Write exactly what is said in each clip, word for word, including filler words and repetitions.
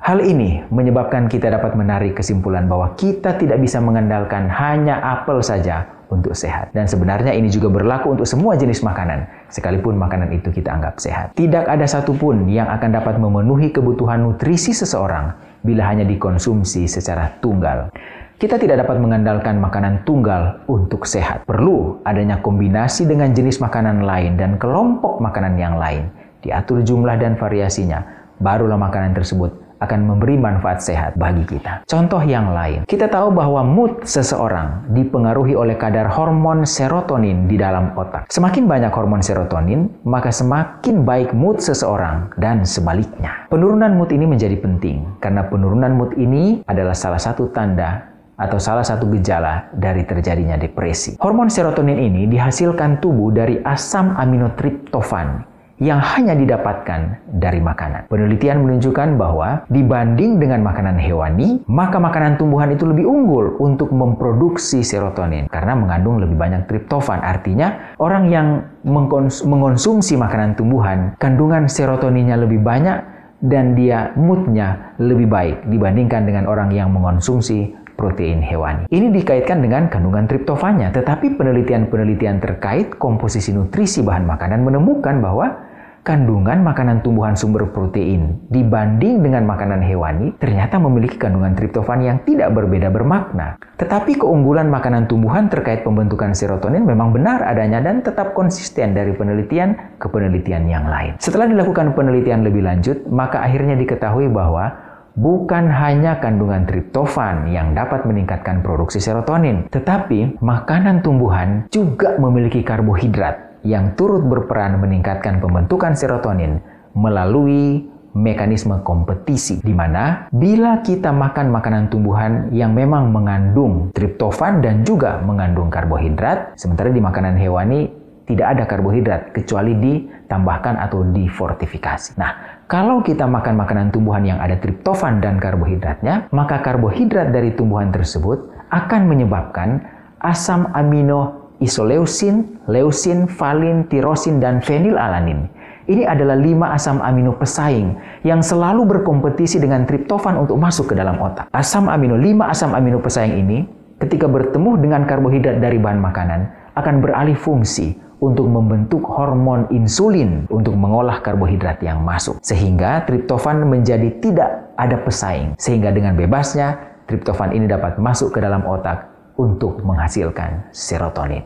Hal ini menyebabkan kita dapat menarik kesimpulan bahwa kita tidak bisa mengandalkan hanya apel saja untuk sehat. Dan sebenarnya ini juga berlaku untuk semua jenis makanan, sekalipun makanan itu kita anggap sehat. Tidak ada satupun yang akan dapat memenuhi kebutuhan nutrisi seseorang bila hanya dikonsumsi secara tunggal. Kita tidak dapat mengandalkan makanan tunggal untuk sehat. Perlu adanya kombinasi dengan jenis makanan lain dan kelompok makanan yang lain. Diatur jumlah dan variasinya, barulah makanan tersebut akan memberi manfaat sehat bagi kita. Contoh yang lain, kita tahu bahwa mood seseorang dipengaruhi oleh kadar hormon serotonin di dalam otak. Semakin banyak hormon serotonin, maka semakin baik mood seseorang dan sebaliknya. Penurunan mood ini menjadi penting, karena penurunan mood ini adalah salah satu tanda atau salah satu gejala dari terjadinya depresi. Hormon serotonin ini dihasilkan tubuh dari asam aminotriptofan yang hanya didapatkan dari makanan. Penelitian menunjukkan bahwa dibanding dengan makanan hewani, maka makanan tumbuhan itu lebih unggul untuk memproduksi serotonin karena mengandung lebih banyak triptofan. Artinya, orang yang mengkons- mengonsumsi makanan tumbuhan, kandungan serotoninnya lebih banyak dan dia moodnya lebih baik dibandingkan dengan orang yang mengonsumsi protein hewani. Ini dikaitkan dengan kandungan triptofannya, tetapi penelitian-penelitian terkait komposisi nutrisi bahan makanan menemukan bahwa kandungan makanan tumbuhan sumber protein dibanding dengan makanan hewani ternyata memiliki kandungan triptofan yang tidak berbeda bermakna. Tetapi keunggulan makanan tumbuhan terkait pembentukan serotonin memang benar adanya dan tetap konsisten dari penelitian ke penelitian yang lain. Setelah dilakukan penelitian lebih lanjut, maka akhirnya diketahui bahwa bukan hanya kandungan triptofan yang dapat meningkatkan produksi serotonin, tetapi makanan tumbuhan juga memiliki karbohidrat yang turut berperan meningkatkan pembentukan serotonin melalui mekanisme kompetisi, di mana bila kita makan makanan tumbuhan yang memang mengandung triptofan dan juga mengandung karbohidrat, sementara di makanan hewani tidak ada karbohidrat kecuali ditambahkan atau difortifikasi. Nah, kalau kita makan makanan tumbuhan yang ada triptofan dan karbohidratnya, maka karbohidrat dari tumbuhan tersebut akan menyebabkan asam amino isoleusin, leusin, valin, tirosin, dan fenilalanin. Ini adalah lima asam amino pesaing yang selalu berkompetisi dengan triptofan untuk masuk ke dalam otak. Asam amino, lima asam amino pesaing ini ketika bertemu dengan karbohidrat dari bahan makanan akan beralih fungsi untuk membentuk hormon insulin untuk mengolah karbohidrat yang masuk. Sehingga triptofan menjadi tidak ada pesaing. Sehingga dengan bebasnya, triptofan ini dapat masuk ke dalam otak untuk menghasilkan serotonin.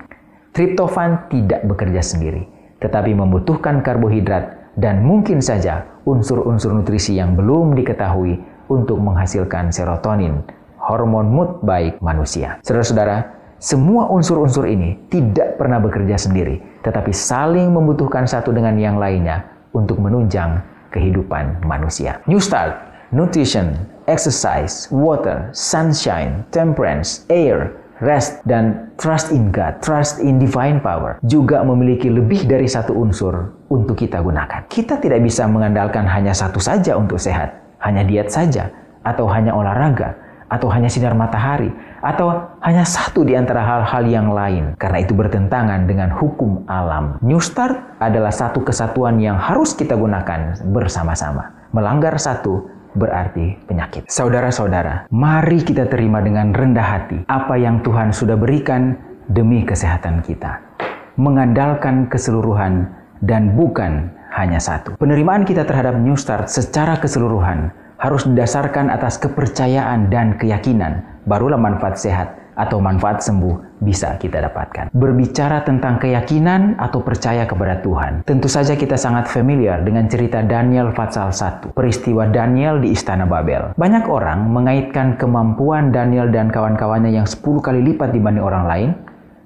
Triptofan tidak bekerja sendiri, tetapi membutuhkan karbohidrat dan mungkin saja unsur-unsur nutrisi yang belum diketahui untuk menghasilkan serotonin, hormon mood baik manusia. Saudara-saudara, semua unsur-unsur ini tidak pernah bekerja sendiri, tetapi saling membutuhkan satu dengan yang lainnya untuk menunjang kehidupan manusia. New Start, nutrition, exercise, water, sunshine, temperance, air, rest, dan trust in God, trust in divine power juga memiliki lebih dari satu unsur untuk kita gunakan. Kita tidak bisa mengandalkan hanya satu saja untuk sehat, hanya diet saja, atau hanya olahraga, atau hanya sinar matahari, atau hanya satu di antara hal-hal yang lain. Karena itu bertentangan dengan hukum alam. New Start adalah satu kesatuan yang harus kita gunakan bersama-sama. Melanggar satu berarti penyakit. Saudara-saudara, mari kita terima dengan rendah hati apa yang Tuhan sudah berikan demi kesehatan kita. Mengandalkan keseluruhan dan bukan hanya satu. Penerimaan kita terhadap New Start secara keseluruhan harus didasarkan atas kepercayaan dan keyakinan, barulah manfaat sehat atau manfaat sembuh bisa kita dapatkan. Berbicara tentang keyakinan atau percaya kepada Tuhan, tentu saja kita sangat familiar dengan cerita Daniel pasal satu, peristiwa Daniel di Istana Babel. Banyak orang mengaitkan kemampuan Daniel dan kawan-kawannya yang sepuluh kali lipat dibanding orang lain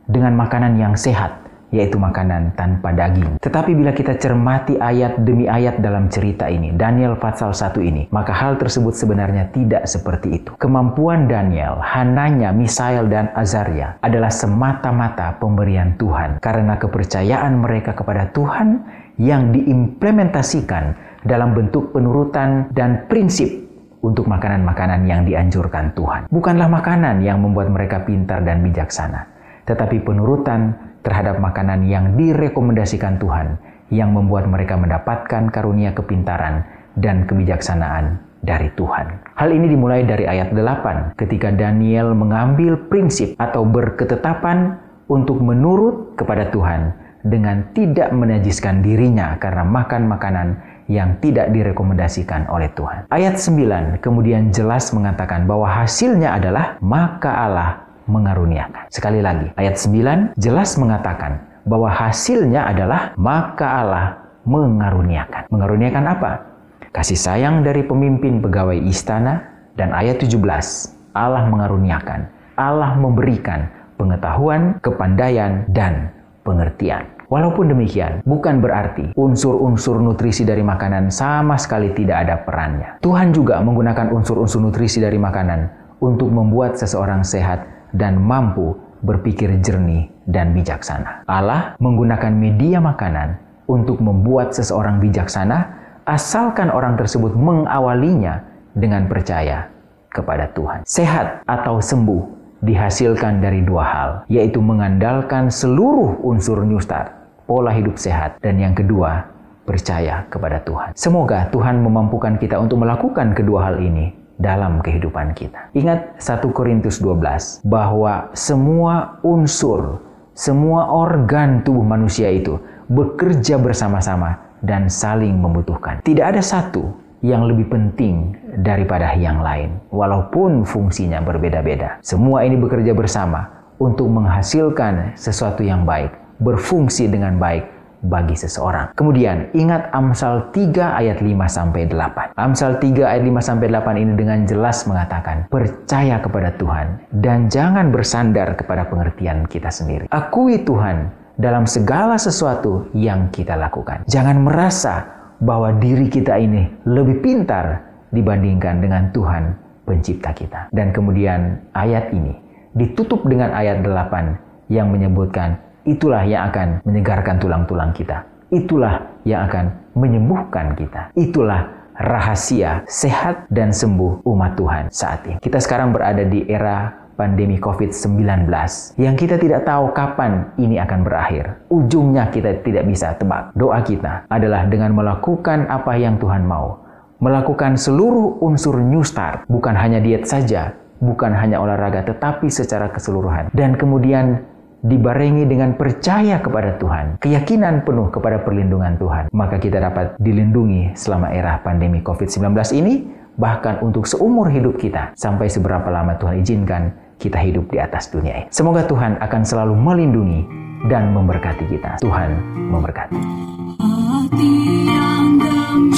dengan makanan yang sehat, yaitu makanan tanpa daging. Tetapi bila kita cermati ayat demi ayat dalam cerita ini, Daniel pasal satu ini, maka hal tersebut sebenarnya tidak seperti itu. Kemampuan Daniel, Hananya, Misael, dan Azaria adalah semata-mata pemberian Tuhan, karena kepercayaan mereka kepada Tuhan yang diimplementasikan dalam bentuk penurutan dan prinsip untuk makanan-makanan yang dianjurkan Tuhan. Bukanlah makanan yang membuat mereka pintar dan bijaksana, tetapi penurutan terhadap makanan yang direkomendasikan Tuhan yang membuat mereka mendapatkan karunia kepintaran dan kebijaksanaan dari Tuhan. Hal ini dimulai dari ayat delapan ketika Daniel mengambil prinsip atau berketetapan untuk menurut kepada Tuhan dengan tidak menajiskan dirinya karena makan makanan yang tidak direkomendasikan oleh Tuhan. Ayat sembilan kemudian jelas mengatakan bahwa hasilnya adalah maka Allah mengaruniakan. Sekali lagi, ayat sembilan jelas mengatakan bahwa hasilnya adalah maka Allah mengaruniakan. Mengaruniakan apa? Kasih sayang dari pemimpin pegawai istana, dan ayat tujuh belas, Allah mengaruniakan. Allah memberikan pengetahuan, kepandaian, dan pengertian. Walaupun demikian, bukan berarti unsur-unsur nutrisi dari makanan sama sekali tidak ada perannya. Tuhan juga menggunakan unsur-unsur nutrisi dari makanan untuk membuat seseorang sehat dan mampu berpikir jernih dan bijaksana. Allah menggunakan media makanan untuk membuat seseorang bijaksana, asalkan orang tersebut mengawalinya dengan percaya kepada Tuhan. Sehat atau sembuh dihasilkan dari dua hal, yaitu mengandalkan seluruh unsur New Start, pola hidup sehat, dan yang kedua, percaya kepada Tuhan. Semoga Tuhan memampukan kita untuk melakukan kedua hal ini dalam kehidupan kita. Ingat satu Korintus dua belas, bahwa semua unsur, semua organ tubuh manusia itu bekerja bersama-sama dan saling membutuhkan. Tidak ada satu yang lebih penting daripada yang lain, walaupun fungsinya berbeda-beda. Semua ini bekerja bersama untuk menghasilkan sesuatu yang baik, berfungsi dengan baik bagi seseorang. Kemudian ingat Amsal tiga ayat lima sampai delapan. Amsal tiga ayat lima sampai delapan ini dengan jelas mengatakan, percaya kepada Tuhan dan jangan bersandar kepada pengertian kita sendiri. Akui Tuhan dalam segala sesuatu yang kita lakukan. Jangan merasa bahwa diri kita ini lebih pintar dibandingkan dengan Tuhan pencipta kita. Dan kemudian ayat ini ditutup dengan ayat delapan yang menyebutkan, itulah yang akan menyegarkan tulang-tulang kita. Itulah yang akan menyembuhkan kita. Itulah rahasia sehat dan sembuh umat Tuhan saat ini. Kita sekarang berada di era pandemi covid sembilan belas yang kita tidak tahu kapan ini akan berakhir. Ujungnya kita tidak bisa tebak. Doa kita adalah dengan melakukan apa yang Tuhan mau. Melakukan seluruh unsur New Start. Bukan hanya diet saja, bukan hanya olahraga, tetapi secara keseluruhan. Dan kemudian dibarengi dengan percaya kepada Tuhan, keyakinan penuh kepada perlindungan Tuhan, maka kita dapat dilindungi selama era pandemi covid sembilan belas ini, bahkan untuk seumur hidup kita, sampai seberapa lama Tuhan izinkan kita hidup di atas dunia ini. Semoga Tuhan akan selalu melindungi dan memberkati kita. Tuhan memberkati.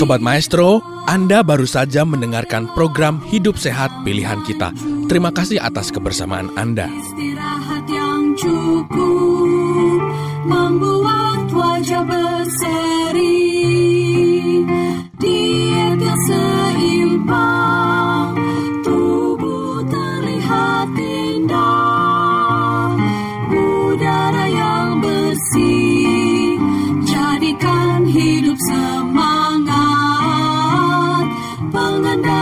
Sobat Maestro, Anda baru saja mendengarkan program Hidup Sehat Pilihan Kita. Terima kasih atas kebersamaan Anda. Cukup membuat wajah berseri, diet yang seimbang, tubuh terlihat indah, udara yang bersih, jadikan hidup semangat, pengendalian.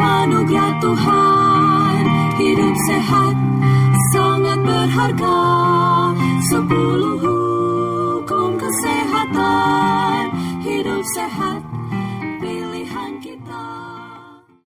anugerah Tuhan, hidup sehat sangat berharga. Sepuluh